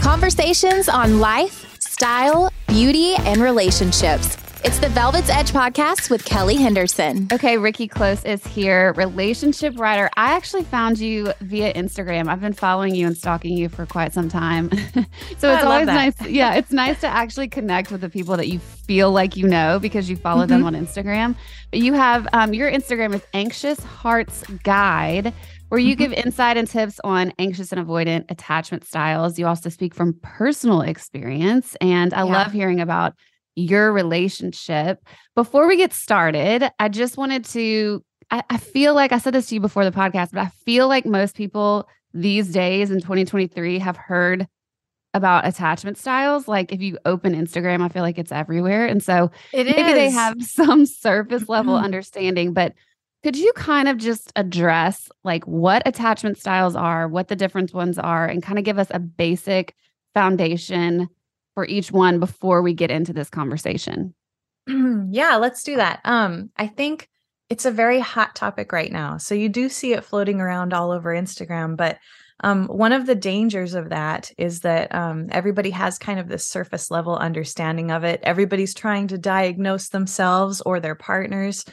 Conversations on life, style, beauty, and relationships. It's the Velvet's Edge podcast with Kelly Henderson. Okay, Rikki Cloos is here, relationship writer. I actually found you via Instagram. I've been following you and stalking you for quite some time. So it's always nice. Yeah, it's nice to actually connect with the people that you feel like you know because you follow them on Instagram. But you have your Instagram is Anxious Hearts Guide, where you give insight and tips on anxious and avoidant attachment styles. You also speak from personal experience, and I love hearing about your relationship. Before we get started, I just wanted to, I feel like I said this to you before the podcast, but I feel like most people these days in 2023 have heard about attachment styles. Like if you open Instagram, I feel like it's everywhere. And so maybe they have some surface level understanding, but could you kind of just address like what attachment styles are, what the different ones are, and kind of give us a basic foundation for each one before we get into this conversation? Yeah, let's do that. I think it's a very hot topic right now. So you do see it floating around all over Instagram, but one of the dangers of that is that everybody has kind of this surface level understanding of it. Everybody's trying to diagnose themselves or their partners.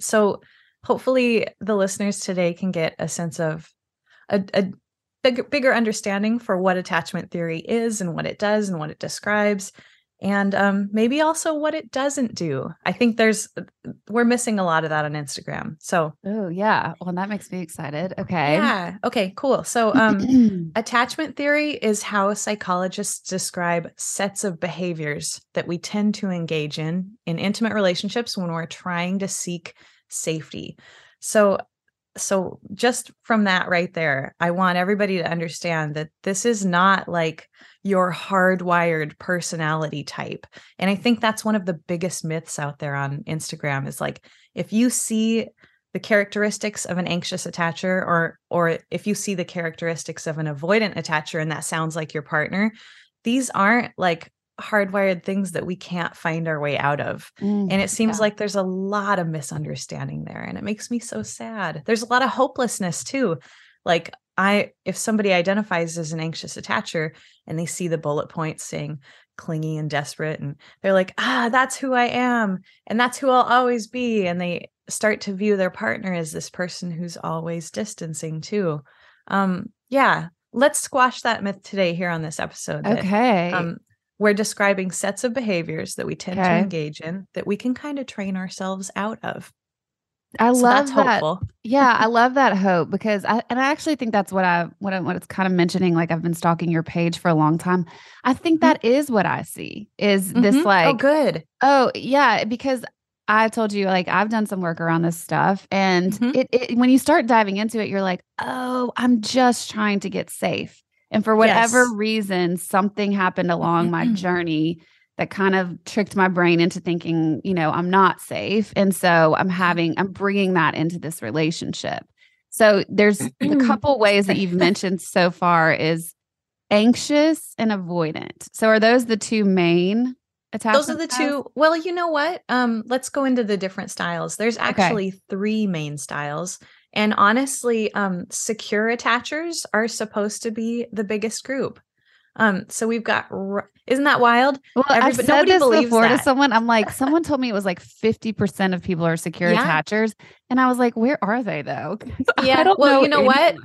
So hopefully the listeners today can get a sense of a bigger understanding for what attachment theory is and what it does and what it describes, and maybe also what it doesn't do. I think we're missing a lot of that on Instagram. So, oh yeah, well that makes me excited. Okay, yeah, okay, cool. So, attachment theory is how psychologists describe sets of behaviors that we tend to engage in intimate relationships when we're trying to seek safety. So just from that right there, I want everybody to understand that this is not like your hardwired personality type. And I think that's one of the biggest myths out there on Instagram is like, if you see the characteristics of an anxious attacher or if you see the characteristics of an avoidant attacher, and that sounds like your partner, these aren't like hardwired things that we can't find our way out of. And it seems like there's a lot of misunderstanding there, and it makes me so sad. There's a lot of hopelessness too. Like if somebody identifies as an anxious attacher and they see the bullet points saying clingy and desperate, and they're like, that's who I am. And that's who I'll always be. And they start to view their partner as this person who's always distancing too. Let's squash that myth today here on this episode. We're describing sets of behaviors that we tend to engage in that we can kind of train ourselves out of. That's hopeful. Yeah, I love that hope because I actually think that's what it's kind of mentioning. Like I've been stalking your page for a long time. I think that is what I see is this like, because I told you, like, I've done some work around this stuff, and it when you start diving into it, you're like, oh, I'm just trying to get safe. And for whatever reason, something happened along my journey that kind of tricked my brain into thinking, I'm not safe. And so I'm bringing that into this relationship. So there's a couple ways that you've mentioned so far is anxious and avoidant. So are those the two main attachments? Those are the two. Well, you know what? Let's go into the different styles. There's actually three main styles. And honestly, secure attachers are supposed to be the biggest group. So we've got, isn't that wild? Well, I've said this before to someone. I'm like, someone told me it was like 50% of people are secure attachers. And I was like, where are they though? Yeah. Well, you know what?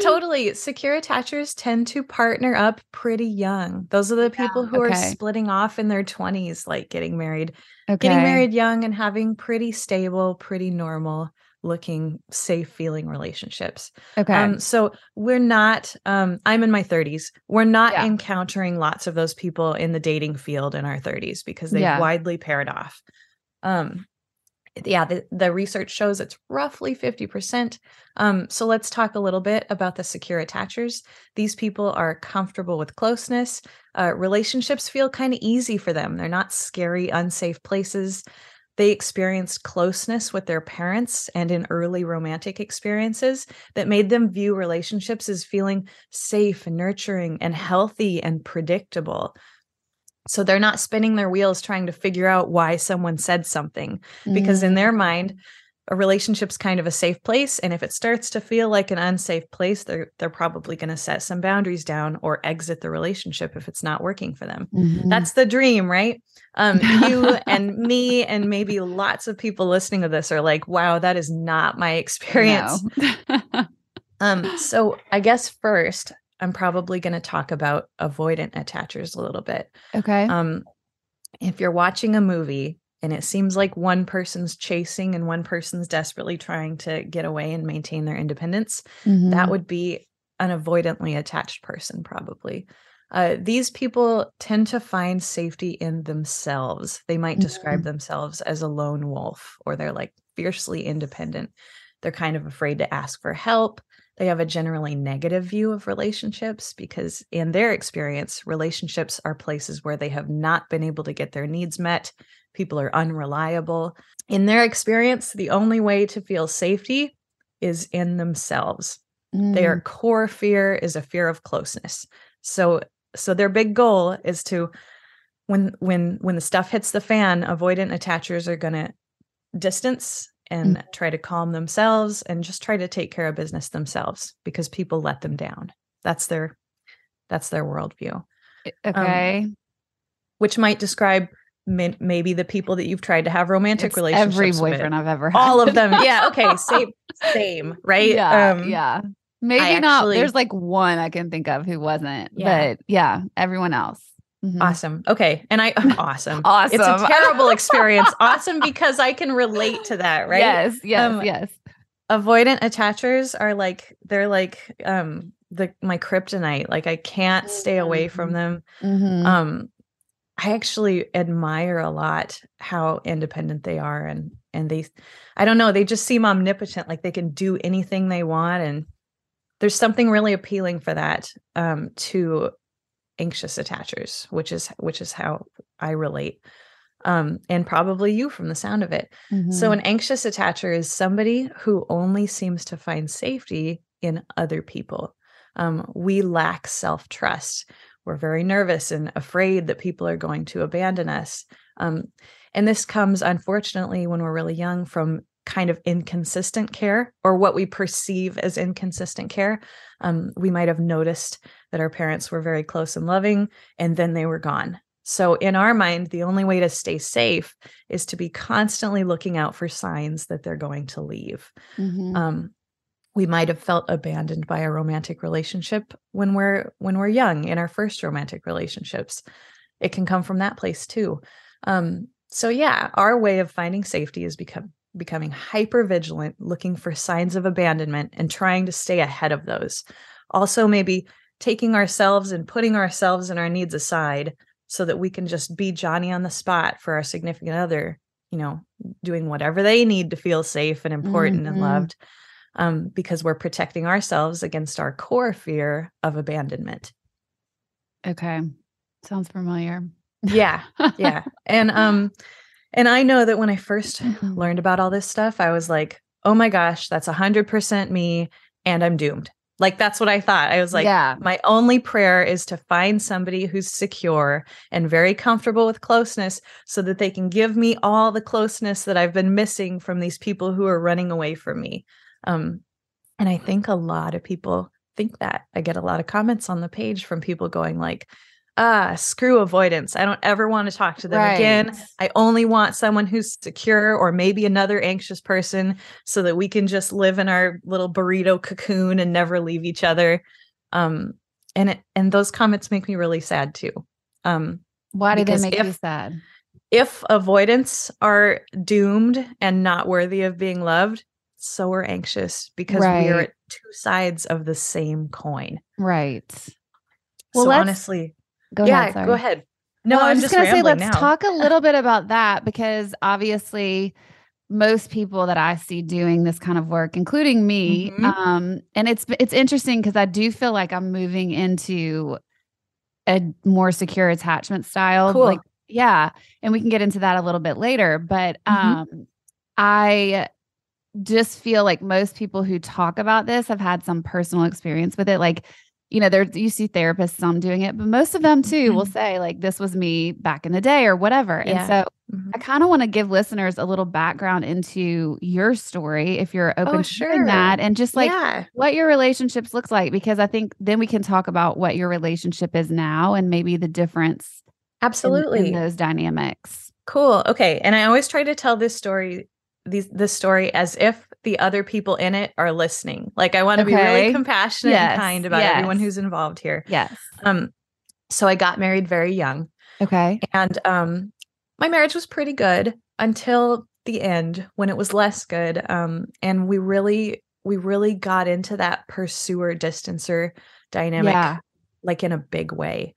Totally. Secure attachers tend to partner up pretty young. Those are the people who are splitting off in their 20s, like getting married, getting married young and having pretty stable, pretty normal looking, safe feeling relationships. Okay. So we're not, I'm in my 30s. We're not encountering lots of those people in the dating field in our 30s because they've widely paired off. The research shows it's roughly 50%. So let's talk a little bit about the secure attachers. These people are comfortable with closeness. Relationships feel kind of easy for them. They're not scary, unsafe places. They experienced closeness with their parents and in early romantic experiences that made them view relationships as feeling safe and nurturing and healthy and predictable. So they're not spinning their wheels trying to figure out why someone said something, because in their mind, a relationship's kind of a safe place. And if it starts to feel like an unsafe place, they're probably going to set some boundaries down or exit the relationship if it's not working for them. Mm-hmm. That's the dream, right? You and me and maybe lots of people listening to this are like, wow, that is not my experience. No. So I guess first, I'm probably going to talk about avoidant attachers a little bit. Okay. If you're watching a movie and it seems like one person's chasing and one person's desperately trying to get away and maintain their independence, that would be an avoidantly attached person, probably. These people tend to find safety in themselves. They might describe themselves as a lone wolf, or they're like fiercely independent. They're kind of afraid to ask for help. They have a generally negative view of relationships because in their experience, relationships are places where they have not been able to get their needs met. People are unreliable. In their experience, the only way to feel safety is in themselves. Their core fear is a fear of closeness. So their big goal is to, when the stuff hits the fan, avoidant attachers are going to distance and try to calm themselves and just try to take care of business themselves because people let them down. That's their worldview. Okay. Which might describe maybe the people that you've tried to have romantic relationships with. Every boyfriend I've ever had. All of them. Yeah. Okay. Same. Right? Yeah. Yeah. Maybe not. There's like one I can think of who wasn't. Yeah. But yeah, everyone else. Mm-hmm. Awesome. Okay. And awesome. It's a terrible experience. Awesome because I can relate to that, right? Yes. Avoidant attachers are like, they're like my kryptonite. Like I can't stay away from them. Mm-hmm. I actually admire a lot how independent they are and they, I don't know, they just seem omnipotent. Like they can do anything they want. And there's something really appealing for that to anxious attachers, which is how I relate. And probably you from the sound of it. Mm-hmm. So an anxious attacher is somebody who only seems to find safety in other people. We lack self-trust. We're very nervous and afraid that people are going to abandon us. And this comes, unfortunately, when we're really young from kind of inconsistent care or what we perceive as inconsistent care. We might have noticed that our parents were very close and loving, and then they were gone. So in our mind, the only way to stay safe is to be constantly looking out for signs that they're going to leave. Mm-hmm. We might have felt abandoned by a romantic relationship when we're young in our first romantic relationships. It can come from that place too. So yeah, our way of finding safety is becoming hypervigilant, looking for signs of abandonment and trying to stay ahead of those. Also maybe taking ourselves and putting ourselves and our needs aside so that we can just be Johnny on the spot for our significant other, you know, doing whatever they need to feel safe and important and loved. Because we're protecting ourselves against our core fear of abandonment. Okay. Sounds familiar. Yeah. Yeah. And I know that when I first learned about all this stuff, I was like, oh my gosh, that's 100% me and I'm doomed. Like, that's what I thought. I was like, yeah. My only prayer is to find somebody who's secure and very comfortable with closeness so that they can give me all the closeness that I've been missing from these people who are running away from me. And I think a lot of people think that. I get a lot of comments on the page from people going like, screw avoidance. I don't ever want to talk to them again. I only want someone who's secure or maybe another anxious person so that we can just live in our little burrito cocoon and never leave each other. And those comments make me really sad too. Why do they make you sad? If avoidance are doomed and not worthy of being loved, so are anxious, because we are at two sides of the same coin. Right. Well, so honestly, Go ahead. No, well, I'm just going to say, let's talk a little bit about that, because obviously most people that I see doing this kind of work, including me, and it's interesting because I do feel like I'm moving into a more secure attachment style. Cool. Like, yeah. And we can get into that a little bit later, but, I just feel like most people who talk about this have had some personal experience with it. Like, you know, you see therapists, some doing it, but most of them too will say like, this was me back in the day or whatever. Yeah. And so I kind of want to give listeners a little background into your story, if you're open to doing that, and just like what your relationships look like, because I think then we can talk about what your relationship is now and maybe the difference in those dynamics. Cool. Okay. And I always try to tell this story, this story as if the other people in it are listening. Like, I want to be really compassionate and kind about everyone who's involved here. Yes. So I got married very young. Okay. And my marriage was pretty good until the end, when it was less good. And we really got into that pursuer distancer dynamic, like in a big way.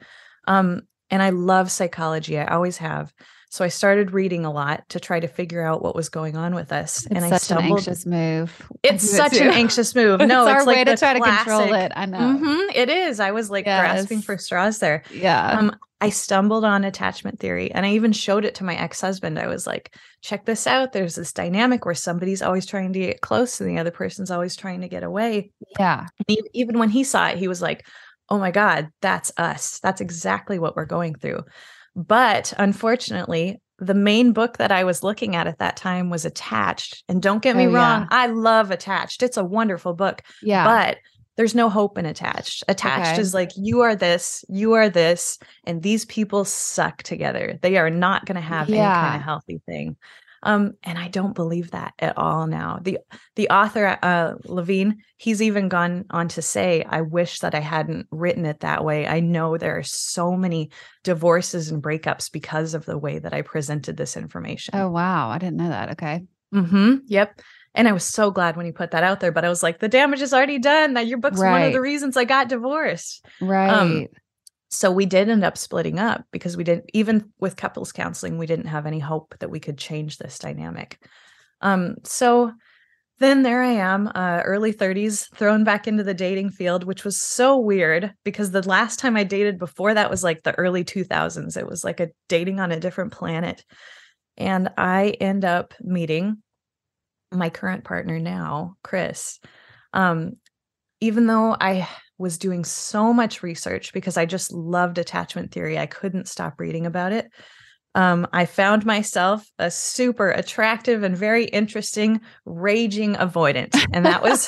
And I love psychology. I always have. So I started reading a lot to try to figure out what was going on with us. And I stumbled. It's such an anxious move. It's such an anxious move. No, it's our way to try to control it. I know. It is. I was like grasping for straws there. Yeah. I stumbled on attachment theory, and I even showed it to my ex-husband. I was like, check this out. There's this dynamic where somebody's always trying to get close and the other person's always trying to get away. Yeah. And even when he saw it, he was like, oh my God, that's us. That's exactly what we're going through. But unfortunately, the main book that I was looking at that time was Attached. And don't get me wrong, I love Attached. It's a wonderful book. Yeah. But there's no hope in Attached. Attached is like, you are this, and these people suck together. They are not going to have any kind of healthy thing. And I don't believe that at all now. The author, Levine, he's even gone on to say, I wish that I hadn't written it that way. I know there are so many divorces and breakups because of the way that I presented this information. Oh, wow. I didn't know that. Okay. Yep. And I was so glad when he put that out there, but I was like, the damage is already done. Your book's one of the reasons I got divorced. Right. So we did end up splitting up because we didn't, even with couples counseling, we didn't have any hope that we could change this dynamic. So then there I am, early 30s, thrown back into the dating field, which was so weird because the last time I dated before that was like the early 2000s. It was like a dating on a different planet. And I end up meeting my current partner now, Chris. Even though I was doing so much research because I just loved attachment theory, I couldn't stop reading about it. I found myself a super attractive and very interesting raging avoidant, and that was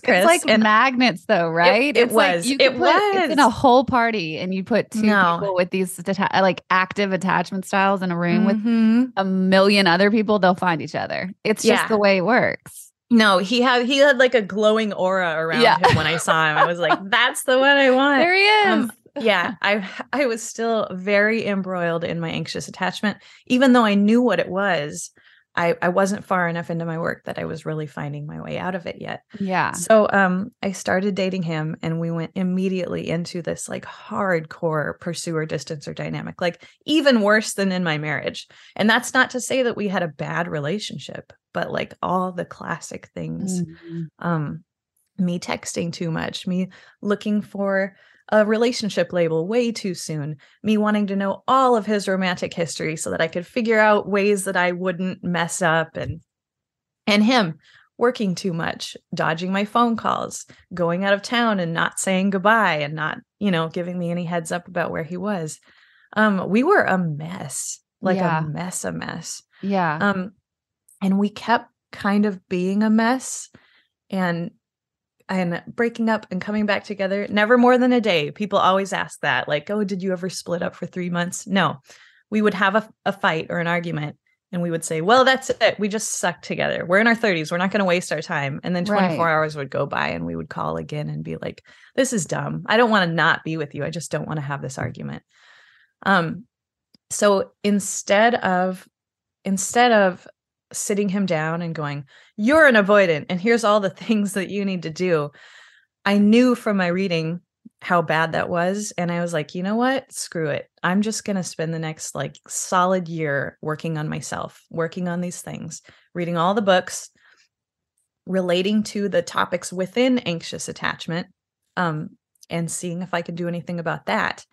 Chris. It's like and magnets, though, right? It's in a whole party, and you put two people with these like active attachment styles in a room with a million other people, they'll find each other. It's just the way it works. No, he had like a glowing aura around him when I saw him. I was like, that's the one I want. There he is. I was still very embroiled in my anxious attachment. Even though I knew what it was, I wasn't far enough into my work that I was really finding my way out of it yet. Yeah. So I started dating him, and we went immediately into this like hardcore pursuer distancer dynamic, like even worse than in my marriage. And that's not to say that we had a bad relationship, but like all the classic things, me texting too much, me looking for a relationship label way too soon, me wanting to know all of his romantic history so that I could figure out ways that I wouldn't mess up. And and him working too much, dodging my phone calls, going out of town and not saying goodbye and not, you know, giving me any heads up about where he was. We were a mess, like a mess. Yeah. And we kept kind of being a mess and breaking up and coming back together. Never more than a day. People always ask that, like, oh, did you ever split up for 3 months? No, we would have a fight or an argument. And we would say, well, that's it. We just suck together. We're in our 30s. We're not going to waste our time. And then 24 hours would go by and we would call again and be like, this is dumb. I don't want to not be with you. I just don't want to have this argument. So instead of sitting him down and going, you're an avoidant and here's all the things that you need to do, I knew from my reading how bad that was. And I was like, you know what? Screw it. I'm just going to spend the next like solid year working on myself, working on these things, reading all the books, relating to the topics within anxious attachment, and seeing if I could do anything about that.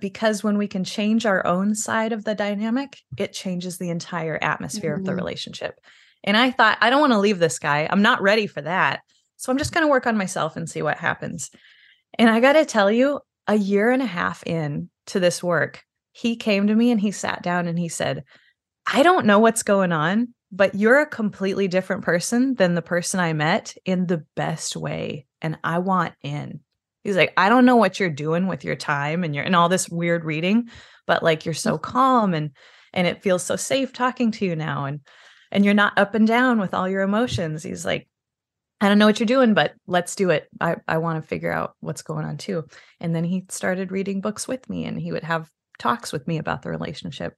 Because when we can change our own side of the dynamic, it changes the entire atmosphere of the relationship. And I thought, I don't want to leave this guy. I'm not ready for that. So I'm just going to work on myself and see what happens. And I got to tell you, a year and a half in to this work, he came to me and he sat down and he said, I don't know what's going on, but you're a completely different person than the person I met in the best way. And I want in. He's like, I don't know what you're doing with your time and all this weird reading, but like, you're so calm and it feels so safe talking to you now. And you're not up and down with all your emotions. He's like, I don't know what you're doing, but let's do it. I want to figure out what's going on too. And then he started reading books with me and he would have talks with me about the relationship.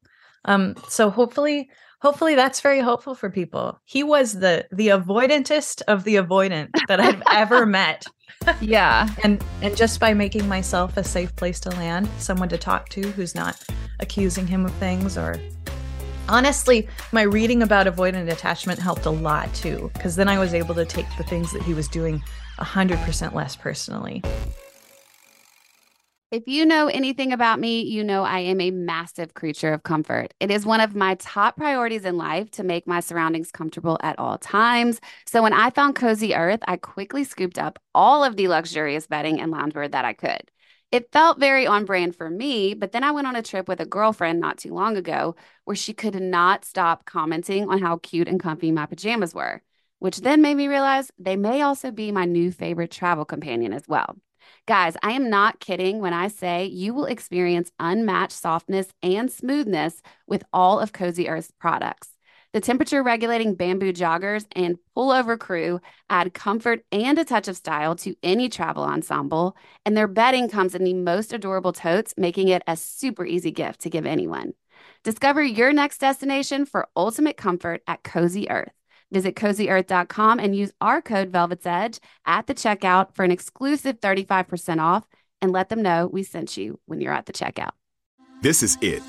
So hopefully that's very hopeful for people. He was the avoidantest of the avoidant that I've ever met. Yeah. And just by making myself a safe place to land, someone to talk to who's not accusing him of things or... Honestly, my reading about avoidant attachment helped a lot too, because then I was able to take the things that he was doing 100% less personally. If you know anything about me, you know I am a massive creature of comfort. It is one of my top priorities in life to make my surroundings comfortable at all times. So when I found Cozy Earth, I quickly scooped up all of the luxurious bedding and loungewear that I could. It felt very on brand for me, but then I went on a trip with a girlfriend not too long ago where she could not stop commenting on how cute and comfy my pajamas were, which then made me realize they may also be my new favorite travel companion as well. Guys, I am not kidding when I say you will experience unmatched softness and smoothness with all of Cozy Earth's products. The temperature-regulating bamboo joggers and pullover crew add comfort and a touch of style to any travel ensemble, and their bedding comes in the most adorable totes, making it a super easy gift to give anyone. Discover your next destination for ultimate comfort at Cozy Earth. Visit CozyEarth.com and use our code Velvet's Edge at the checkout for an exclusive 35% off, and let them know we sent you when you're at the checkout. This is it,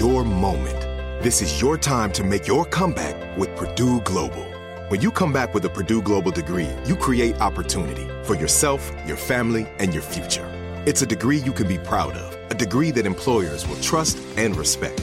your moment. This is your time to make your comeback with Purdue Global. When you come back with a Purdue Global degree, you create opportunity for yourself, your family, and your future. It's a degree you can be proud of, a degree that employers will trust and respect.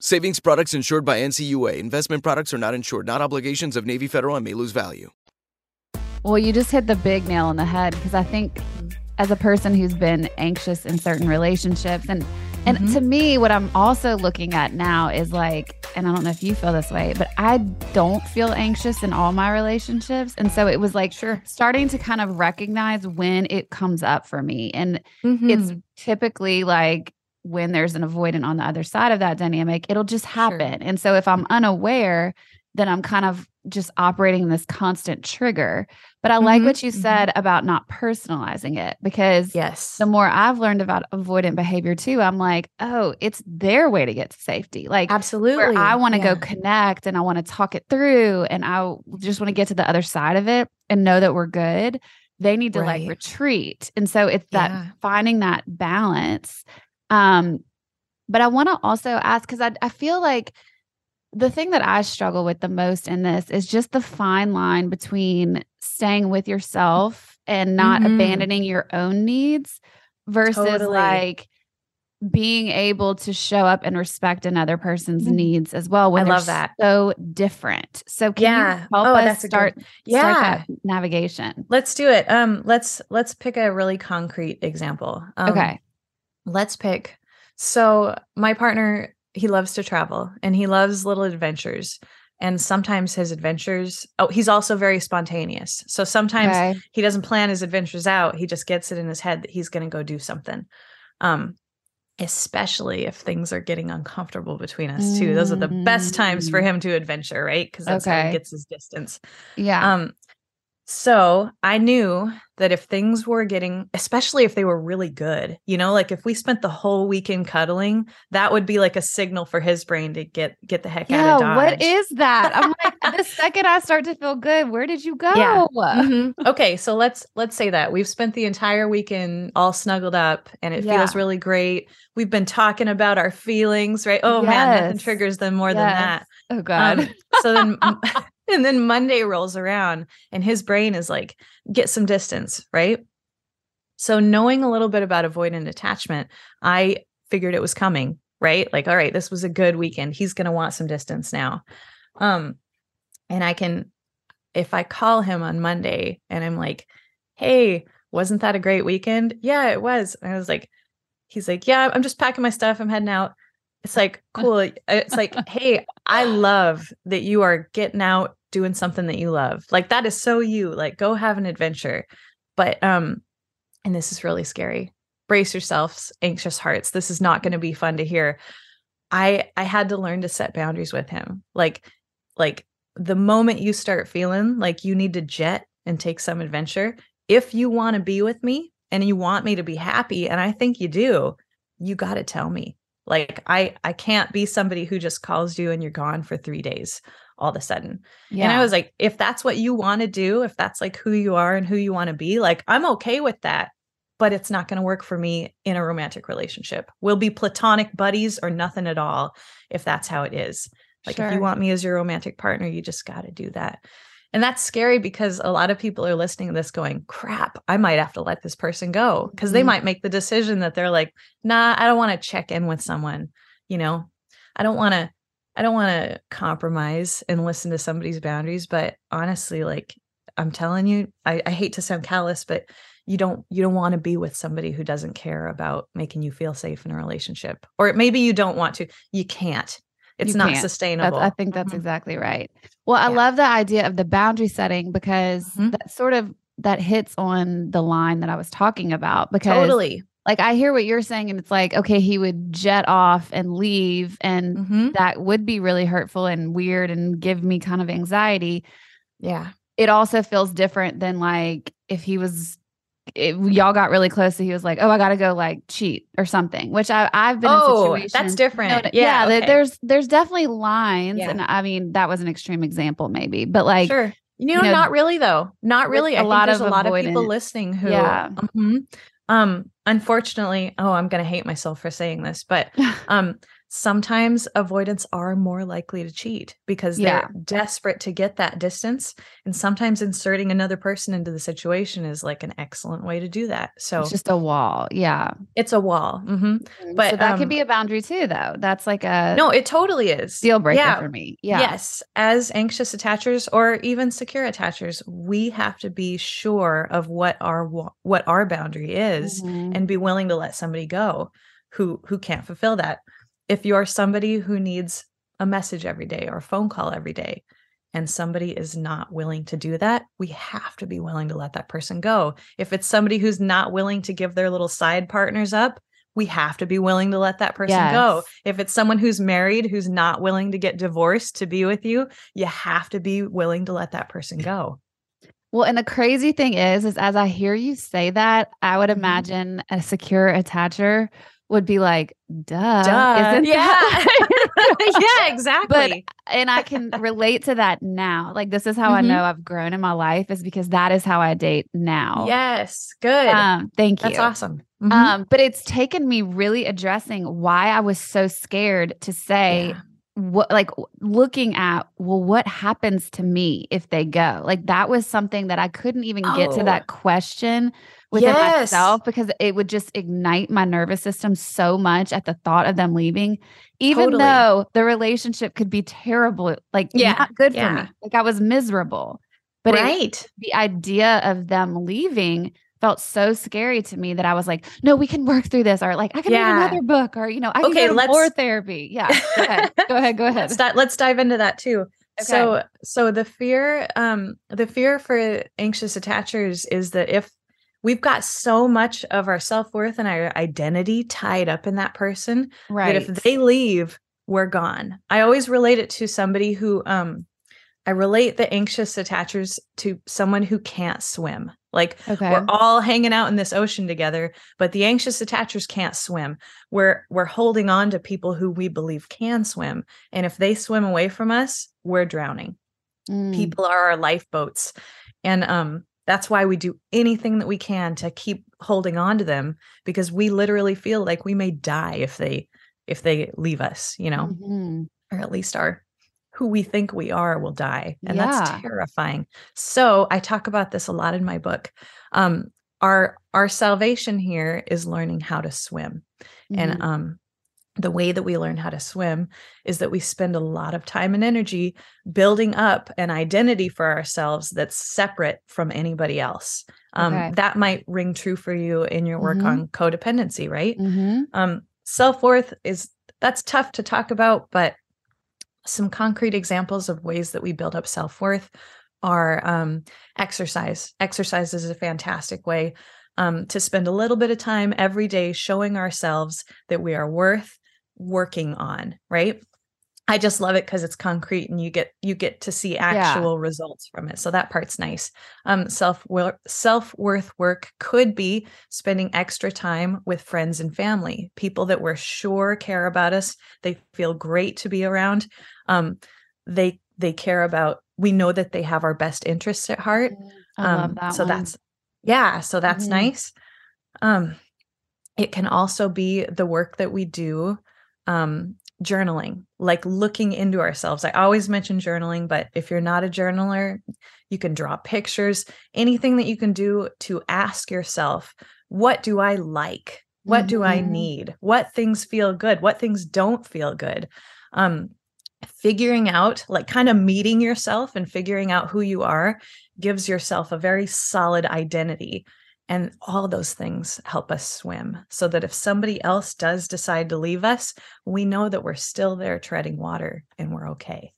Savings products insured by NCUA. Investment products are not insured, not obligations of Navy Federal and may lose value. Well, you just hit the big nail on the head because I think as a person who's been anxious in certain relationships. And to me, what I'm also looking at now is like, and I don't know if you feel this way, but I don't feel anxious in all my relationships. And so it was like starting to kind of recognize when it comes up for me. And it's typically like when there's an avoidant on the other side of that dynamic, it'll just happen. And so if I'm unaware, then I'm kind of just operating in this constant trigger. But I like what you said about not personalizing it, because the more I've learned about avoidant behavior too, I'm like, oh, it's their way to get to safety. Like where I want to go connect and I want to talk it through and I just want to get to the other side of it and know that we're good. They need to like retreat. And so it's that finding that balance. But I want to also ask, because I feel like the thing that I struggle with the most in this is just the fine line between staying with yourself and not abandoning your own needs versus like being able to show up and respect another person's needs as well. When I love that. So different. So can you help us start that navigation? Let's do it. Let's pick a really concrete example. Okay. Let's pick. So my partner, he loves to travel and he loves little adventures, and sometimes his adventures, he's also very spontaneous. So sometimes he doesn't plan his adventures out. He just gets it in his head that he's going to go do something. Especially if things are getting uncomfortable between us too. Those are the best times for him to adventure, right? Cause that's how he gets his distance. Yeah. So I knew that if things were getting, especially if they were really good, you know, like if we spent the whole weekend cuddling, that would be like a signal for his brain to get the heck out of Dodge. What is that? I'm like, the second I start to feel good, where did you go? Yeah. Okay. So let's say that we've spent the entire weekend all snuggled up and it feels really great. We've been talking about our feelings, right? Oh man, nothing triggers them more than that. Oh God. So then and then Monday rolls around and his brain is like, get some distance, right? So knowing a little bit about avoidant attachment, I figured it was coming, right? Like, all right, this was a good weekend. He's going to want some distance now. And I can, if I call him on Monday and I'm like, hey, wasn't that a great weekend? Yeah, it was. And I was like, he's like, yeah, I'm just packing my stuff. I'm heading out. It's like, cool. It's like, hey, I love that you are getting out, doing something that you love. Like that is so you, like go have an adventure. But, and this is really scary. Brace yourselves, anxious hearts. This is not going to be fun to hear. I had to learn to set boundaries with him. Like the moment you start feeling like you need to jet and take some adventure, if you want to be with me and you want me to be happy, and I think you do, you got to tell me. Like I can't be somebody who just calls you and you're gone for 3 days all of a sudden. Yeah. And I was like, if that's what you want to do, if that's like who you are and who you want to be, like, I'm okay with that, but it's not going to work for me in a romantic relationship. We'll be platonic buddies or nothing at all. If that's how it is. Like if you want me as your romantic partner, you just got to do that. And that's scary because a lot of people are listening to this going, crap, I might have to let this person go, because they might make the decision that they're like, nah, I don't want to check in with someone. You know, I don't want to compromise and listen to somebody's boundaries. But honestly, like I'm telling you, I hate to sound callous, but you don't want to be with somebody who doesn't care about making you feel safe in a relationship. Or maybe you don't want to, you can't. It's not sustainable. I think that's exactly right. Well, I love the idea of the boundary setting, because that sort of that hits on the line that I was talking about, because like I hear what you're saying and it's like, okay, he would jet off and leave, and that would be really hurtful and weird and give me kind of anxiety. Yeah. It also feels different than like if he was y'all got really close, so he was like, "Oh, I gotta go like cheat or something," which I've been in situations. That's different. No, yeah, okay. there's definitely lines, and I mean that was an extreme example, maybe, but like, you know, not really though, not really. I think there's a lot of people listening who, unfortunately, I'm gonna hate myself for saying this, but sometimes avoidants are more likely to cheat because they're desperate to get that distance. And sometimes inserting another person into the situation is like an excellent way to do that. So it's just a wall. Yeah. It's a wall. Mm-hmm. But so that could be a boundary too, though. That's like a, no, it totally is deal breaker for me. Yeah. Yes. As anxious attachers or even secure attachers, we have to be sure of what our boundary is and be willing to let somebody go who can't fulfill that. If you're somebody who needs a message every day or a phone call every day, and somebody is not willing to do that, we have to be willing to let that person go. If it's somebody who's not willing to give their little side partners up, we have to be willing to let that person go. If it's someone who's married, who's not willing to get divorced to be with you, you have to be willing to let that person go. Well, and the crazy thing is as I hear you say that, I would imagine a secure attacher would be like, duh. Isn't that? Yeah, exactly. But, and I can relate to that now. Like, this is how I know I've grown in my life, is because that is how I date now. Yes. Good. Thank you. That's awesome. Mm-hmm. But it's taken me really addressing why I was so scared to say what, like looking at, well, what happens to me if they go? Like, that was something that I couldn't even get to that question within myself, because it would just ignite my nervous system so much at the thought of them leaving, even though the relationship could be terrible, like not good for me. Like, I was miserable, but the idea of them leaving felt so scary to me that I was like, no, we can work through this. Or like, I can read another book, or, you know, I can get more therapy. Yeah. Go ahead. Let's dive into that too. Okay. So the fear for anxious attachers is that if we've got so much of our self-worth and our identity tied up in that person, that if they leave, we're gone. I always relate it to somebody who, I relate the anxious attachers to someone who can't swim. Like, we're all hanging out in this ocean together, but the anxious attachers can't swim. We're holding on to people who we believe can swim. And if they swim away from us, we're drowning. Mm. People are our lifeboats. And, that's why we do anything that we can to keep holding on to them, because we literally feel like we may die if they leave us, you know, or at least who we think we are will die. And that's terrifying. So I talk about this a lot in my book. Our salvation here is learning how to swim. Mm-hmm. And, the way that we learn how to swim is that we spend a lot of time and energy building up an identity for ourselves that's separate from anybody else. That might ring true for you in your work on codependency, right? Mm-hmm. Self-worth that's tough to talk about, but some concrete examples of ways that we build up self-worth are exercise. Exercise is a fantastic way to spend a little bit of time every day showing ourselves that we are worth working on, right? I just love it because it's concrete and you get to see actual results from it. So that part's nice. Self-worth work could be spending extra time with friends and family, people that we're sure care about us. They feel great to be around. They care about, we know that they have our best interests at heart. So that's nice. It can also be the work that we do, journaling, like looking into ourselves. I always mention journaling, but if you're not a journaler, you can draw pictures, anything that you can do to ask yourself, what do I like? What do I need? What things feel good? What things don't feel good? Figuring out, like kind of meeting yourself and figuring out who you are gives yourself a very solid identity. And all those things help us swim, so that if somebody else does decide to leave us, we know that we're still there treading water and we're okay.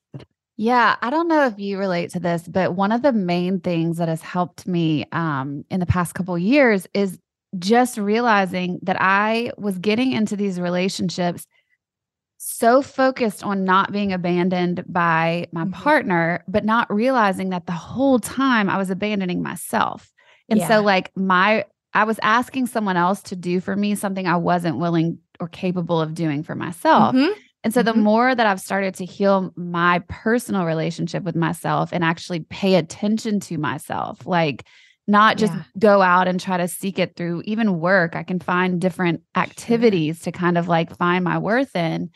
Yeah. I don't know if you relate to this, but one of the main things that has helped me in the past couple of years is just realizing that I was getting into these relationships so focused on not being abandoned by my partner, but not realizing that the whole time I was abandoning myself. And so like I was asking someone else to do for me something I wasn't willing or capable of doing for myself. Mm-hmm. And so the more that I've started to heal my personal relationship with myself and actually pay attention to myself, like not just go out and try to seek it through even work. I can find different activities to kind of like find my worth in.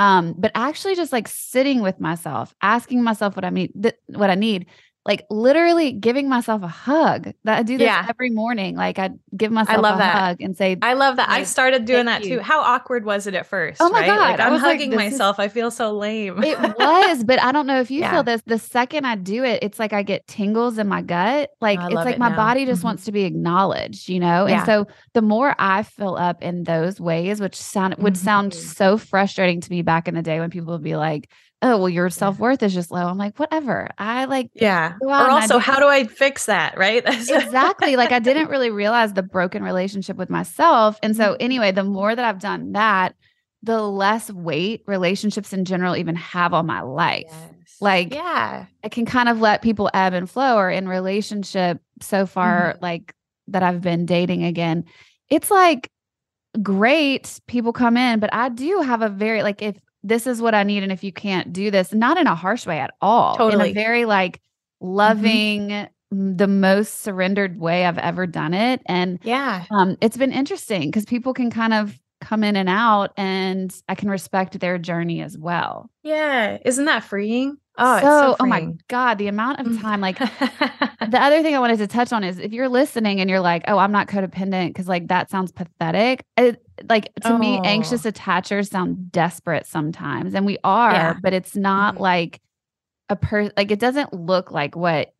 But actually just like sitting with myself, asking myself what I need, like literally giving myself a hug. That I do this every morning. Like I give myself a hug and say, I love that. I started doing that too. How awkward was it at first? Oh my God. Like, I'm hugging myself. I feel so lame. It was, but I don't know if you feel this. The second I do it, it's like I get tingles in my gut. Like it's like my body just wants to be acknowledged, you know? And so the more I fill up in those ways, which would sound so frustrating to me back in the day when people would be like, oh, well, your self-worth is just low. I'm like, whatever. Or also, how do I fix that? Right. Exactly. Like I didn't really realize the broken relationship with myself. And so anyway, the more that I've done that, the less weight relationships in general even have on my life. Yes. Like, I can kind of let people ebb and flow, or in relationship so far, like that I've been dating again. It's like great people come in, but I do have a very, like, if this is what I need, and if you can't do this, not in a harsh way at all, in a very like loving, the most surrendered way I've ever done it. And it's been interesting because people can kind of come in and out, and I can respect their journey as well. Yeah. Isn't that freeing? Oh, so, it's so freeing. Oh my God, the amount of time, like the other thing I wanted to touch on is if you're listening and you're like, oh, I'm not codependent, 'cause like, that sounds pathetic. To me, anxious attachers sound desperate sometimes. And we are, but it's not like a person, like it doesn't look like what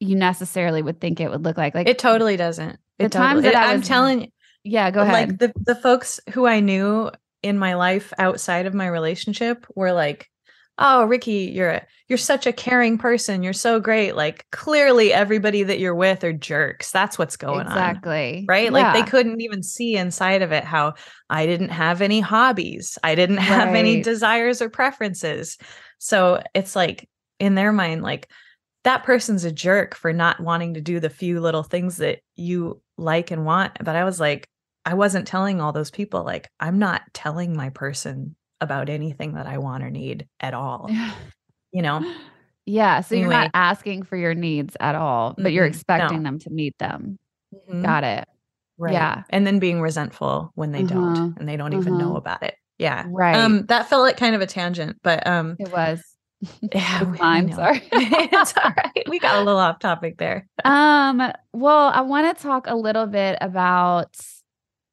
you necessarily would think it would look like. Like it totally doesn't. I'm telling you. Yeah, go ahead. Like the folks who I knew in my life outside of my relationship were like, oh, Rikki, you're such a caring person. You're so great. Like clearly everybody that you're with are jerks. That's what's going on. Exactly. Right? Yeah. Like they couldn't even see inside of it how I didn't have any hobbies. I didn't have any desires or preferences. So it's like in their mind, like that person's a jerk for not wanting to do the few little things that you like and want. But I was like, I wasn't telling all those people, like I'm not telling my person about anything that I want or need at all, you know? Yeah. So anyway, you're not asking for your needs at all, but you're expecting them to meet them. Mm-hmm. Got it. Right. Yeah. And then being resentful when they don't, and they don't even know about it. Yeah. Right. That felt like kind of a tangent, but, it was. Yeah, I'm sorry. It's all right. We got a little off topic there. Well, I want to talk a little bit about,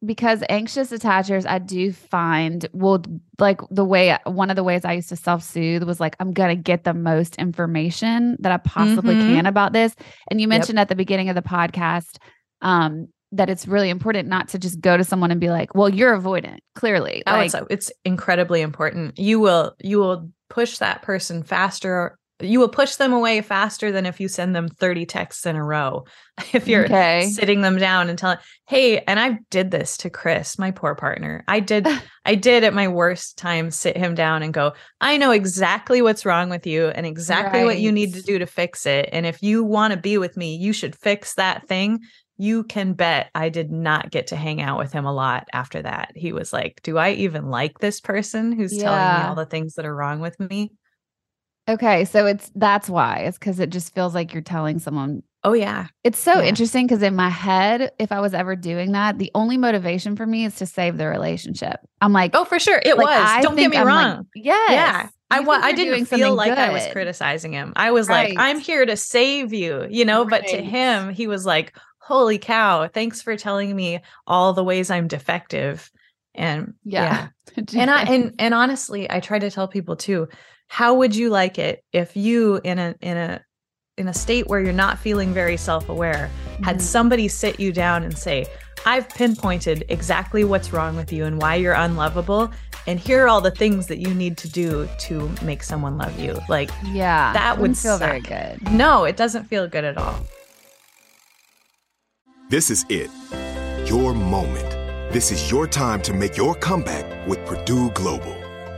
because anxious attachers, I do find one of the ways I used to self-soothe was like, I'm going to get the most information that I possibly can about this. And you mentioned at the beginning of the podcast, that it's really important not to just go to someone and be like, well, you're avoidant, clearly. Oh, like, it's incredibly important. You will push that person faster. You will push them away faster than if you send them 30 texts in a row. If you're sitting them down and telling, hey, and I did this to Chris, my poor partner. I did at my worst time, sit him down and go, I know exactly what's wrong with you and exactly what you need to do to fix it. And if you want to be with me, you should fix that thing. You can bet I did not get to hang out with him a lot after that. He was like, do I even like this person who's telling me all the things that are wrong with me? Okay. So that's why. It's because it just feels like you're telling someone. Oh yeah. It's so interesting because in my head, if I was ever doing that, the only motivation for me is to save the relationship. I'm like, oh, for sure. It like, was. Don't get me wrong. Like, yes. Yeah. I didn't feel like I was criticizing him. I was like, I'm here to save you, you know, but to him, he was like, holy cow, thanks for telling me all the ways I'm defective. And and honestly, I try to tell people too, how would you like it if you in a state where you're not feeling very self-aware, had somebody sit you down and say, I've pinpointed exactly what's wrong with you and why you're unlovable. And here are all the things that you need to do to make someone love you. Like, that would feel very good. No, it doesn't feel good at all. This is it, your moment. This is your time to make your comeback with Purdue Global.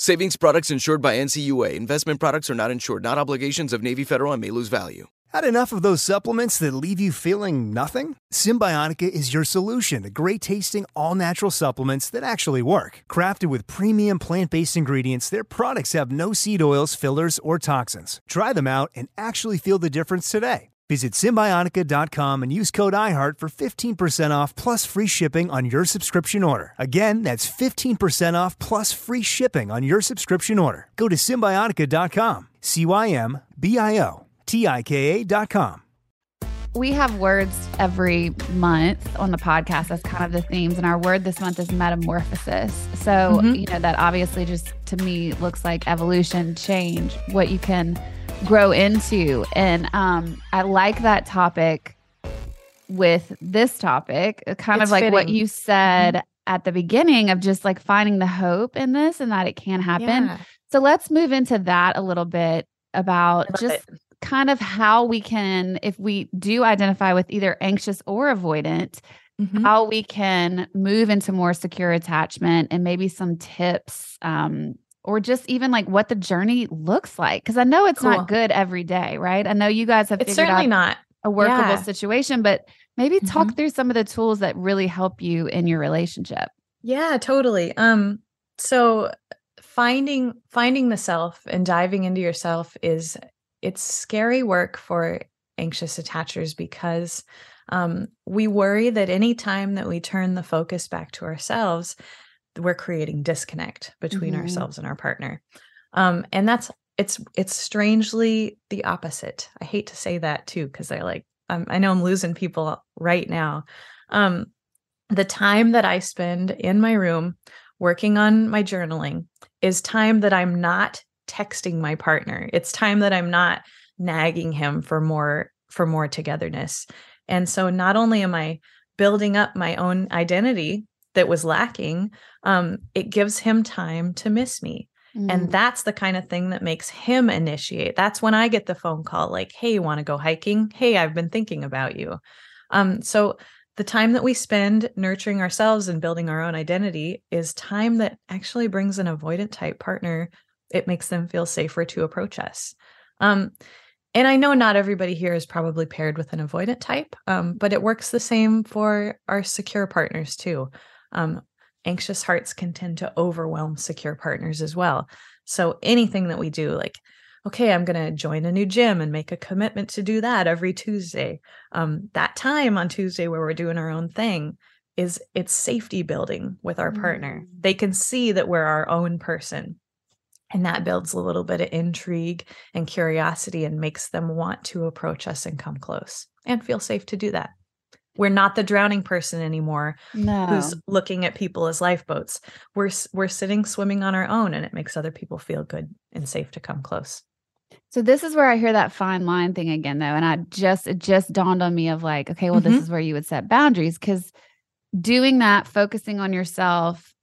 Savings products insured by NCUA. Investment products are not insured, not obligations of Navy Federal and may lose value. Had enough of those supplements that leave you feeling nothing? Symbiotica is your solution to great-tasting, all-natural supplements that actually work. Crafted with premium plant-based ingredients, their products have no seed oils, fillers, or toxins. Try them out and actually feel the difference today. Visit Symbiotica.com and use code IHEART for 15% off plus free shipping on your subscription order. Again, that's 15% off plus free shipping on your subscription order. Go to Symbiotica.com, Symbiotica.com. We have words every month on the podcast. That's kind of the themes. And our word this month is metamorphosis. So, you know, that obviously just to me looks like evolution, change, what you can grow into. And I like that topic with this topic, kind it's of like fitting. What you said at the beginning of just like finding the hope in this and that it can happen. Yeah. So let's move into that a little bit about just kind of how we can, if we do identify with either anxious or avoidant, how we can move into more secure attachment and maybe some tips, or just even like what the journey looks like. Cause I know it's not good every day, right? I know you guys have figured out a workable situation, but maybe talk through some of the tools that really help you in your relationship. Yeah, totally. So finding the self and diving into yourself it's scary work for anxious attachers because we worry that any time that we turn the focus back to ourselves, we're creating disconnect between ourselves and our partner. And it's strangely the opposite. I hate to say that too, because I know I'm losing people right now. The time that I spend in my room working on my journaling is time that I'm not texting my partner. It's time that I'm not nagging him for more togetherness. And so not only am I building up my own identity that was lacking, it gives him time to miss me. And that's the kind of thing that makes him initiate. That's when I get the phone call like, hey, you want to go hiking? Hey, I've been thinking about you. So the time that we spend nurturing ourselves and building our own identity is time that actually brings an avoidant type partner. It makes them feel safer to approach us. And I know not everybody here is probably paired with an avoidant type, but it works the same for our secure partners too. Anxious hearts can tend to overwhelm secure partners as well. So anything that we do, like, okay, I'm going to join a new gym and make a commitment to do that every Tuesday. That time on Tuesday where we're doing our own thing it's safety building with our partner. They can see that we're our own person. And that builds a little bit of intrigue and curiosity and makes them want to approach us and come close and feel safe to do that. We're not the drowning person anymore who's looking at people as lifeboats. We're sitting swimming on our own, and it makes other people feel good and safe to come close. So this is where I hear that fine line thing again, though. And it just dawned on me of like, okay, well, this is where you would set boundaries, because doing that, focusing on yourself,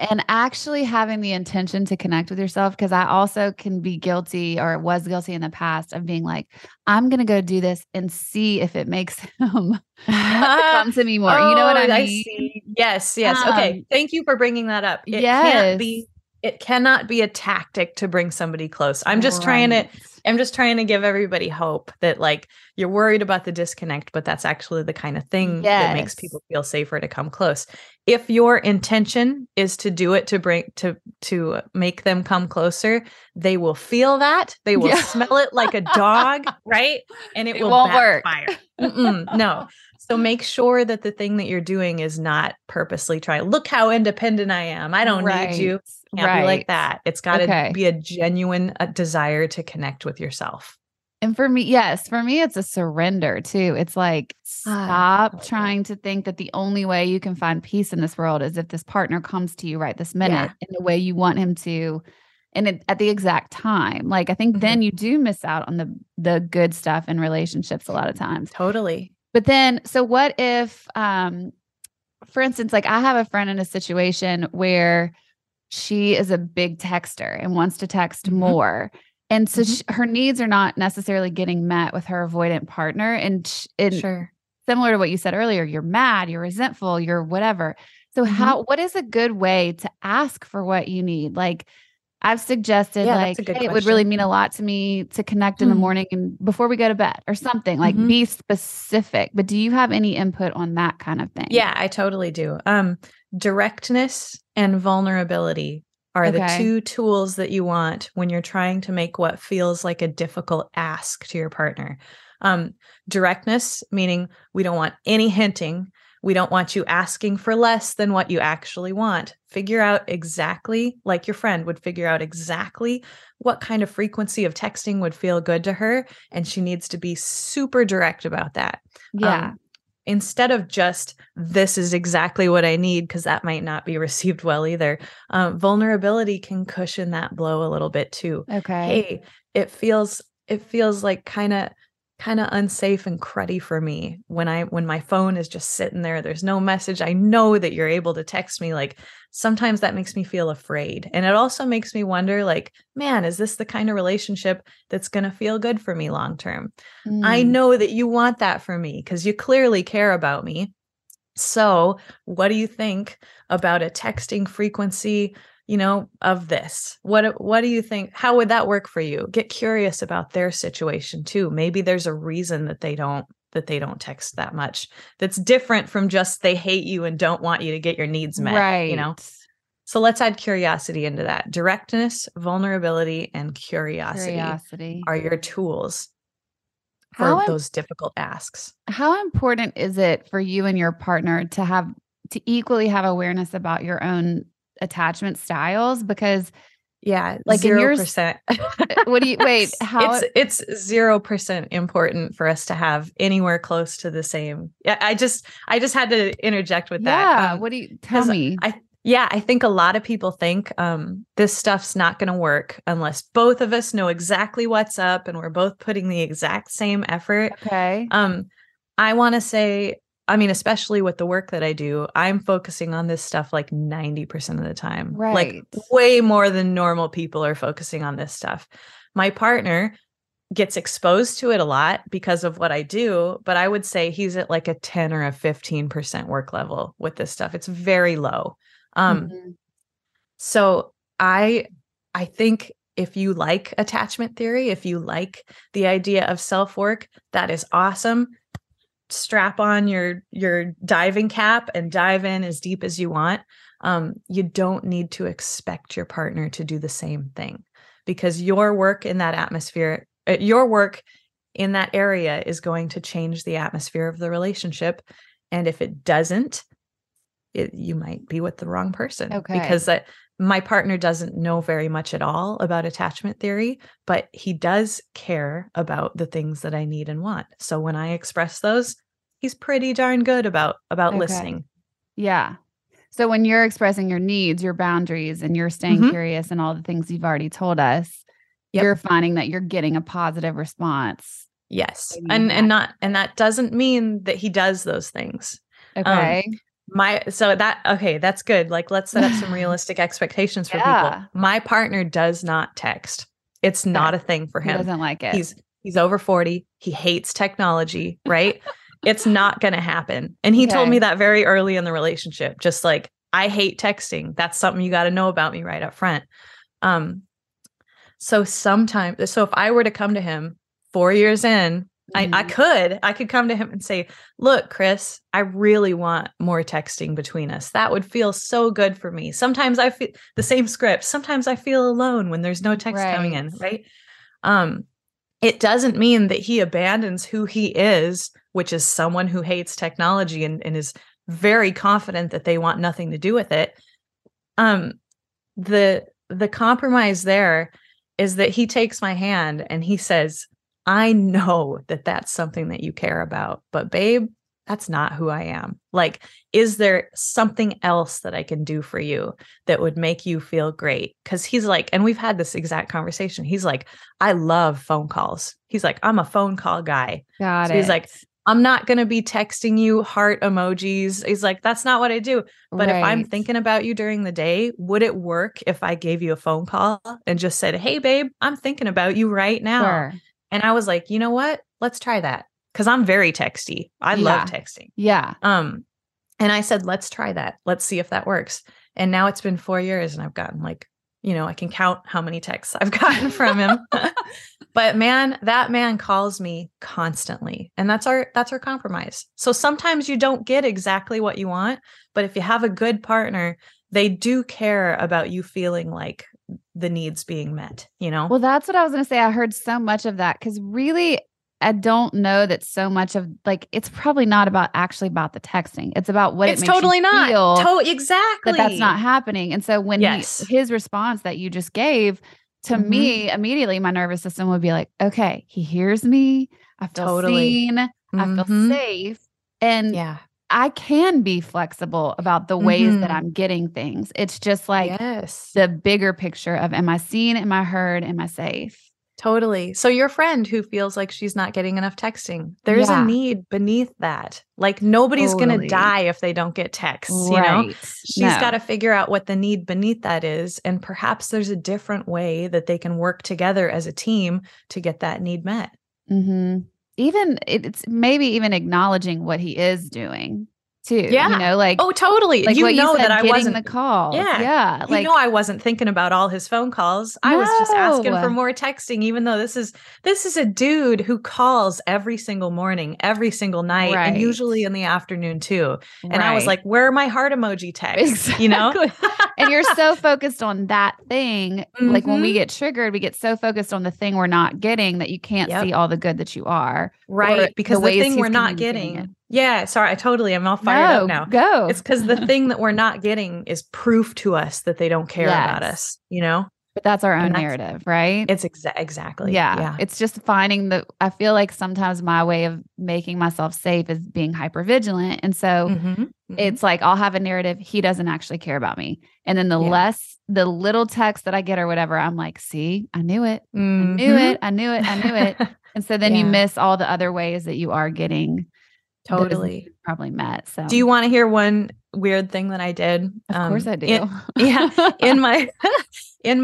and actually having the intention to connect with yourself, because I also can be guilty, or was guilty in the past, of being like, I'm going to go do this and see if it makes him come to me more. You know what I mean? I see. Yes. Okay. Thank you for bringing that up. It cannot be a tactic to bring somebody close. I'm just trying to give everybody hope that like you're worried about the disconnect, but that's actually the kind of thing that makes people feel safer to come close. If your intention is to do it to make them come closer, they will feel that. They will smell it like a dog, right? And it won't backfire. No. So make sure that the thing that you're doing is not purposely trying. Look how independent I am. I don't need you. Can't be like that. It's got to be a genuine desire to connect with yourself. And for me, it's a surrender too. It's like, stop trying to think that the only way you can find peace in this world is if this partner comes to you right this minute in the way you want him to and at the exact time. Like, I think then you do miss out on the good stuff in relationships a lot of times. Totally. But then, so what if, for instance, like I have a friend in a situation where she is a big texter and wants to text more. And so her needs are not necessarily getting met with her avoidant partner. And similar to what you said earlier, you're mad, you're resentful, you're whatever. So what is a good way to ask for what you need? Like I've suggested, like, hey, it would really mean a lot to me to connect in the morning and before we go to bed or something, like be specific. But do you have any input on that kind of thing? Yeah, I totally do. Directness and vulnerability are the two tools that you want when you're trying to make what feels like a difficult ask to your partner. Directness, meaning we don't want any hinting. We don't want you asking for less than what you actually want. Figure out exactly, like your friend would figure out exactly what kind of frequency of texting would feel good to her. And she needs to be super direct about that. Yeah. Instead of just, this is exactly what I need, because that might not be received well either. Vulnerability can cushion that blow a little bit too. Okay. Hey, it feels like kind of unsafe and cruddy for me when my phone is just sitting there, there's no message. I know that you're able to text me. Like sometimes that makes me feel afraid. And it also makes me wonder, like, man, is this the kind of relationship that's going to feel good for me long-term? I know that you want that for me because you clearly care about me. So what do you think about a texting frequency, of this? What do you think? How would that work for you? Get curious about their situation too. Maybe there's a reason that they don't text that much. That's different from just they hate you and don't want you to get your needs met, So let's add curiosity into that. Directness, vulnerability, and curiosity are your tools for those difficult asks. How important is it for you and your partner to equally have awareness about your own attachment styles? Because like 0%. What do you it's 0% important for us to have anywhere close to the same. Yeah, I just had to interject with that. Yeah, what do you tell me? I think a lot of people think this stuff's not going to work unless both of us know exactly what's up and we're both putting the exact same effort. Okay. I want to say, especially with the work that I do, I'm focusing on this stuff like 90% of the time, like way more than normal people are focusing on this stuff. My partner gets exposed to it a lot because of what I do, but I would say he's at like a 10 or a 15% work level with this stuff. It's very low. So I think if you like attachment theory, if you like the idea of self-work, that is awesome. Strap on your diving cap and dive in as deep as you want. You don't need to expect your partner to do the same thing because your work in that area is going to change the atmosphere of the relationship. And if it doesn't, you might be with the wrong person. Okay. Because my partner doesn't know very much at all about attachment theory, but he does care about the things that I need and want. So when I express those, he's pretty darn good about listening. Yeah. So when you're expressing your needs, your boundaries, and you're staying curious and all the things you've already told us, you're finding that you're getting a positive response. Yes. And that doesn't mean that he does those things. Okay. That's good. Like, let's set up some realistic expectations for people. My partner does not text. It's not a thing for him. He doesn't like it. He's over 40. He hates technology, right? It's not going to happen. And he told me that very early in the relationship, just like, I hate texting. That's something you got to know about me right up front. So if I were to come to him 4 years in I could come to him and say, look, Chris, I really want more texting between us. That would feel so good for me. Sometimes I feel the same script. Sometimes I feel alone when there's no text coming in. Right. It doesn't mean that he abandons who he is, which is someone who hates technology and is very confident that they want nothing to do with it. The compromise there is that he takes my hand and he says, I know that that's something that you care about, but babe, that's not who I am. Like, is there something else that I can do for you that would make you feel great? Because he's like, and we've had this exact conversation. He's like, I love phone calls. He's like, I'm a phone call guy. Got it. So he's like, I'm not going to be texting you heart emojis. He's like, that's not what I do. But if I'm thinking about you during the day, would it work if I gave you a phone call and just said, hey, babe, I'm thinking about you right now. Sure. And I was like, you know what? Let's try that. Cause I'm very texty. I love texting. Yeah. And I said, let's try that. Let's see if that works. And now it's been 4 years and I've gotten like, you know, I can count how many texts I've gotten from him, but man, that man calls me constantly. And that's our compromise. So sometimes you don't get exactly what you want, but if you have a good partner, they do care about you feeling like the needs being met, you know? Well, that's what I was going to say. I heard so much of that. Cause really, I don't know that so much of like, it's probably not about actually about the texting. It's about what it's it makes totally you not feel exactly that that's not happening. And so when his response that you just gave to me, immediately my nervous system would be like, okay, he hears me. I feel seen. I feel safe. And I can be flexible about the ways that I'm getting things. It's just like the bigger picture of, am I seen? Am I heard? Am I safe? Totally. So your friend who feels like she's not getting enough texting, there's a need beneath that. Like nobody's going to die if they don't get texts, you know? She's got to figure out what the need beneath that is. And perhaps there's a different way that they can work together as a team to get that need met. Mm-hmm. Even it's maybe even acknowledging what he is doing too. Yeah. You know, like, oh, totally. Like you know that I wasn't the call. Yeah. Yeah. You know, I wasn't thinking about all his phone calls. I was just asking for more texting, even though this is a dude who calls every single morning, every single night, and usually in the afternoon too. And I was like, where are my heart emoji texts? Exactly. You know? And you're so focused on that thing. Mm-hmm. Like when we get triggered, we get so focused on the thing we're not getting that you can't see all the good that you are. Right. Because the thing we're not getting. It. Yeah. Sorry. I'm all fired up now. Go. It's because the thing that we're not getting is proof to us that they don't care about us, you know? But that's our own narrative, right? It's exactly. Yeah. It's just finding I feel like sometimes my way of making myself safe is being hypervigilant. And so it's like, I'll have a narrative. He doesn't actually care about me. And then the little text that I get or whatever, I'm like, see, I knew it. Mm-hmm. I knew it. And so then you miss all the other ways that you are getting totally probably met. So do you want to hear one weird thing that I did? Of course I do. In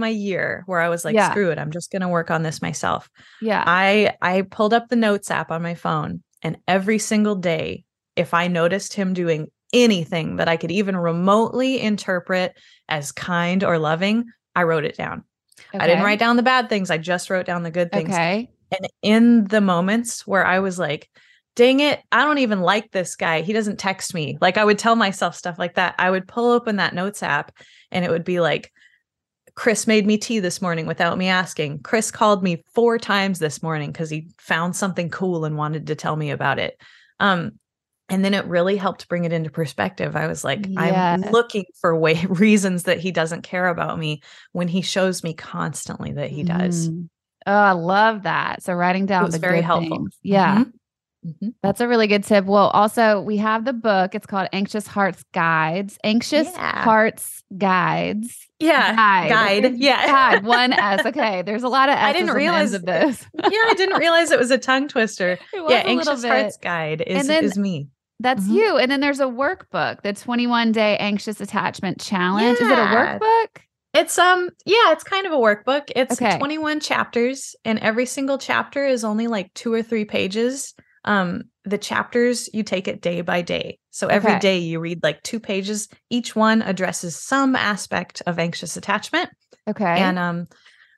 my year where I was like, screw it, I'm just going to work on this myself. Yeah. I pulled up the notes app on my phone, and every single day, if I noticed him doing anything that I could even remotely interpret as kind or loving, I wrote it down. Okay. I didn't write down the bad things. I just wrote down the good things. Okay. And in the moments where I was like, dang it, I don't even like this guy, he doesn't text me, like I would tell myself stuff like that. I would pull open that notes app and it would be like, Chris made me tea this morning without me asking. Chris called me 4 times this morning because he found something cool and wanted to tell me about it. And then it really helped bring it into perspective. I was like, I'm looking for reasons that he doesn't care about me when he shows me constantly that he does. Oh, I love that. So writing down was very helpful. Things. Yeah. Mm-hmm. Mm-hmm. That's a really good tip. Well, also we have the book. It's called Anxious Hearts Guides. Hearts Guides. Yeah. Guide. Yeah. Guide. One S. Okay. There's a lot of S's. I didn't realize of this. I didn't realize it was a tongue twister. Anxious Hearts Guide is me. That's you. And then there's a workbook, the 21 Day Anxious Attachment Challenge. Yeah. Is it a workbook? It's it's kind of a workbook. It's 21 chapters, and every single chapter is only like 2 or 3 pages. The chapters, you take it day by day. So every day you read like 2 pages. Each one addresses some aspect of anxious attachment. Okay. And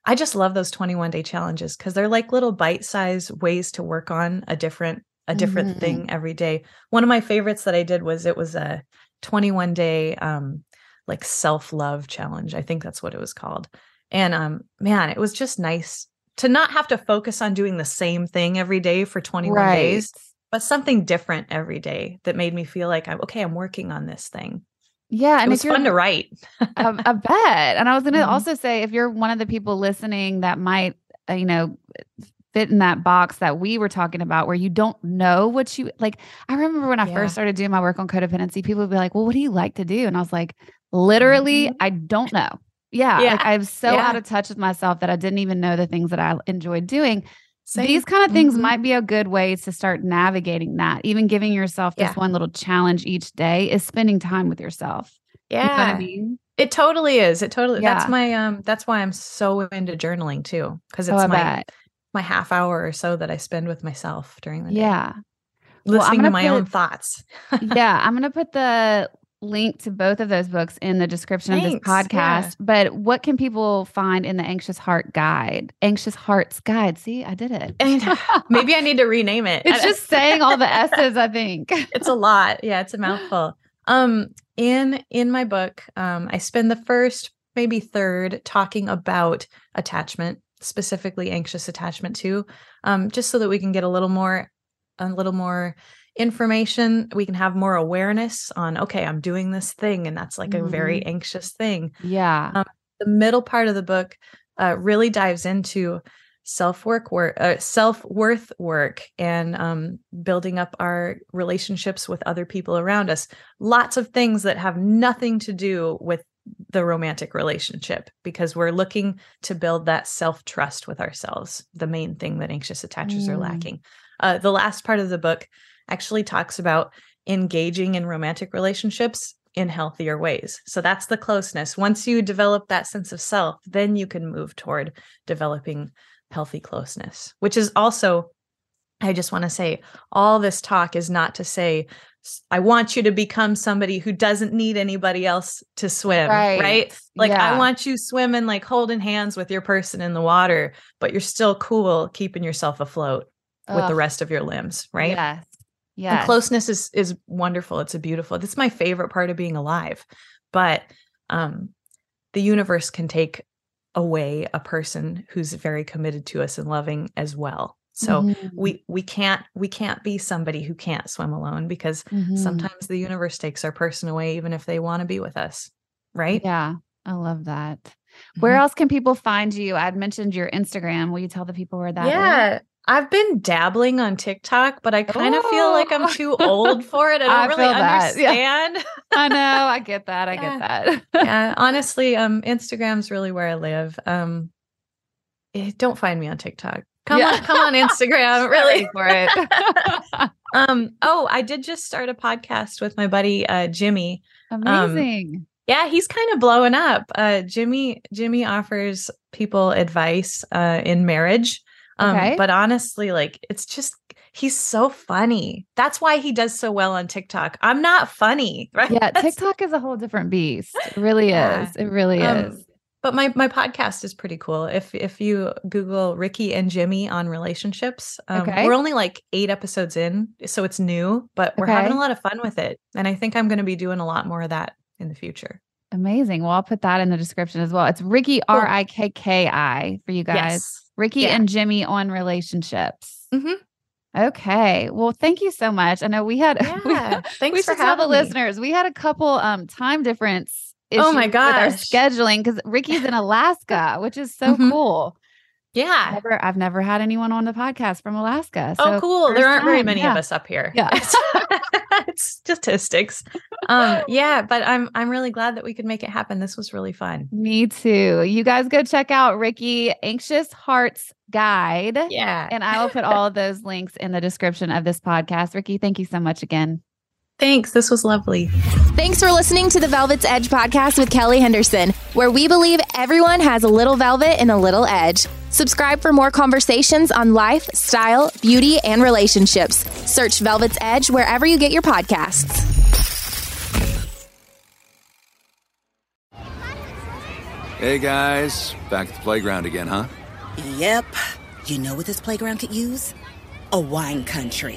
I just love those 21 day challenges because they're like little bite-sized ways to work on a different mm-hmm. thing every day. One of my favorites that I did was it was a 21 day like self-love challenge. I think that's what it was called. And man, it was just nice to not have to focus on doing the same thing every day for 21 right. days, but something different every day that made me feel like I'm working on this thing. Yeah. And it's fun to write. I bet. And I was going to mm-hmm. also say, if you're one of the people listening that might, fit in that box that we were talking about where you don't know what you like. I remember when I first started doing my work on codependency, people would be like, well, what do you like to do? And I was like, literally, mm-hmm. I don't know. Yeah. Like I'm so out of touch with myself that I didn't even know the things that I enjoyed doing. So these kind of things mm-hmm. might be a good way to start navigating that. Even giving yourself just one little challenge each day is spending time with yourself. Yeah. You know what I mean? It totally is. That's my, that's why I'm so into journaling too. Cause it's my half hour or so that I spend with myself during the day. Yeah. Listening to my own thoughts. Yeah. I'm going to put the link to both of those books in the description of this podcast. Yeah. But what can people find in the Anxious Heart Guide? Anxious Hearts Guide. See, I did it. Maybe I need to rename it. It's just saying all the S's, I think. It's a lot. Yeah, it's a mouthful. In my book, I spend the first, maybe third, talking about attachment, specifically anxious attachment too, just so that we can get a little more information. We can have more awareness on, okay, I'm doing this thing. And that's like mm-hmm. a very anxious thing. Yeah. The middle part of the book really dives into self-worth work and building up our relationships with other people around us. Lots of things that have nothing to do with the romantic relationship, because we're looking to build that self-trust with ourselves, the main thing that anxious attachers are lacking. The last part of the book actually talks about engaging in romantic relationships in healthier ways. So that's the closeness. Once you develop that sense of self, then you can move toward developing healthy closeness, which is also, I just want to say, all this talk is not to say, I want you to become somebody who doesn't need anybody else to swim, right? Like I want you swimming, like holding hands with your person in the water, but you're still cool keeping yourself afloat with the rest of your limbs, right? Yes. Yeah. And closeness is wonderful. It's beautiful. That's my favorite part of being alive. But the universe can take away a person who's very committed to us and loving as well. So mm-hmm. we can't be somebody who can't swim alone, because mm-hmm. sometimes the universe takes our person away, even if they want to be with us. Right? Yeah. I love that. Mm-hmm. Where else can people find you? I'd mentioned your Instagram. Will you tell the people where that is? I've been dabbling on TikTok, but I kind of feel like I'm too old for it. I don't really understand. Yeah. I know. I get that. I get that. Yeah. Honestly, Instagram's really where I live. Don't find me on TikTok. Come on, Instagram. Really for it. I did just start a podcast with my buddy Jimmy. Amazing. Yeah, he's kind of blowing up. Jimmy offers people advice in marriage. But honestly, it's just, he's so funny. That's why he does so well on TikTok. I'm not funny, right? Yeah. TikTok is a whole different beast. It really is. It really is. But my podcast is pretty cool. If you Google Rikki and Jimmy on Relationships, we're only like 8 episodes in, so it's new, but we're having a lot of fun with it. And I think I'm going to be doing a lot more of that in the future. Amazing. Well, I'll put that in the description as well. It's Rikki, R-I-K-K-I for you guys. Yes. Rikki and Jimmy on Relationships. Mm-hmm. Okay. Well, thank you so much. I know we had, we should tell the listeners, we had a couple time difference issues with our scheduling, because Rikki's in Alaska, which is so mm-hmm. cool. Yeah. I've never had anyone on the podcast from Alaska. So cool. There aren't very many of us up here. Yeah. It's statistics. But I'm really glad that we could make it happen. This was really fun. Me too. You guys go check out Rikki, Anxious Hearts Guide. Yeah. And I will put all of those links in the description of this podcast. Rikki, thank you so much again. Thanks. This was lovely. Thanks for listening to the Velvet's Edge podcast with Kelly Henderson, where we believe everyone has a little velvet and a little edge. Subscribe for more conversations on life, style, beauty, and relationships. Search Velvet's Edge wherever you get your podcasts. Hey guys, back at the playground again, huh? Yep. You know what this playground could use? A wine country.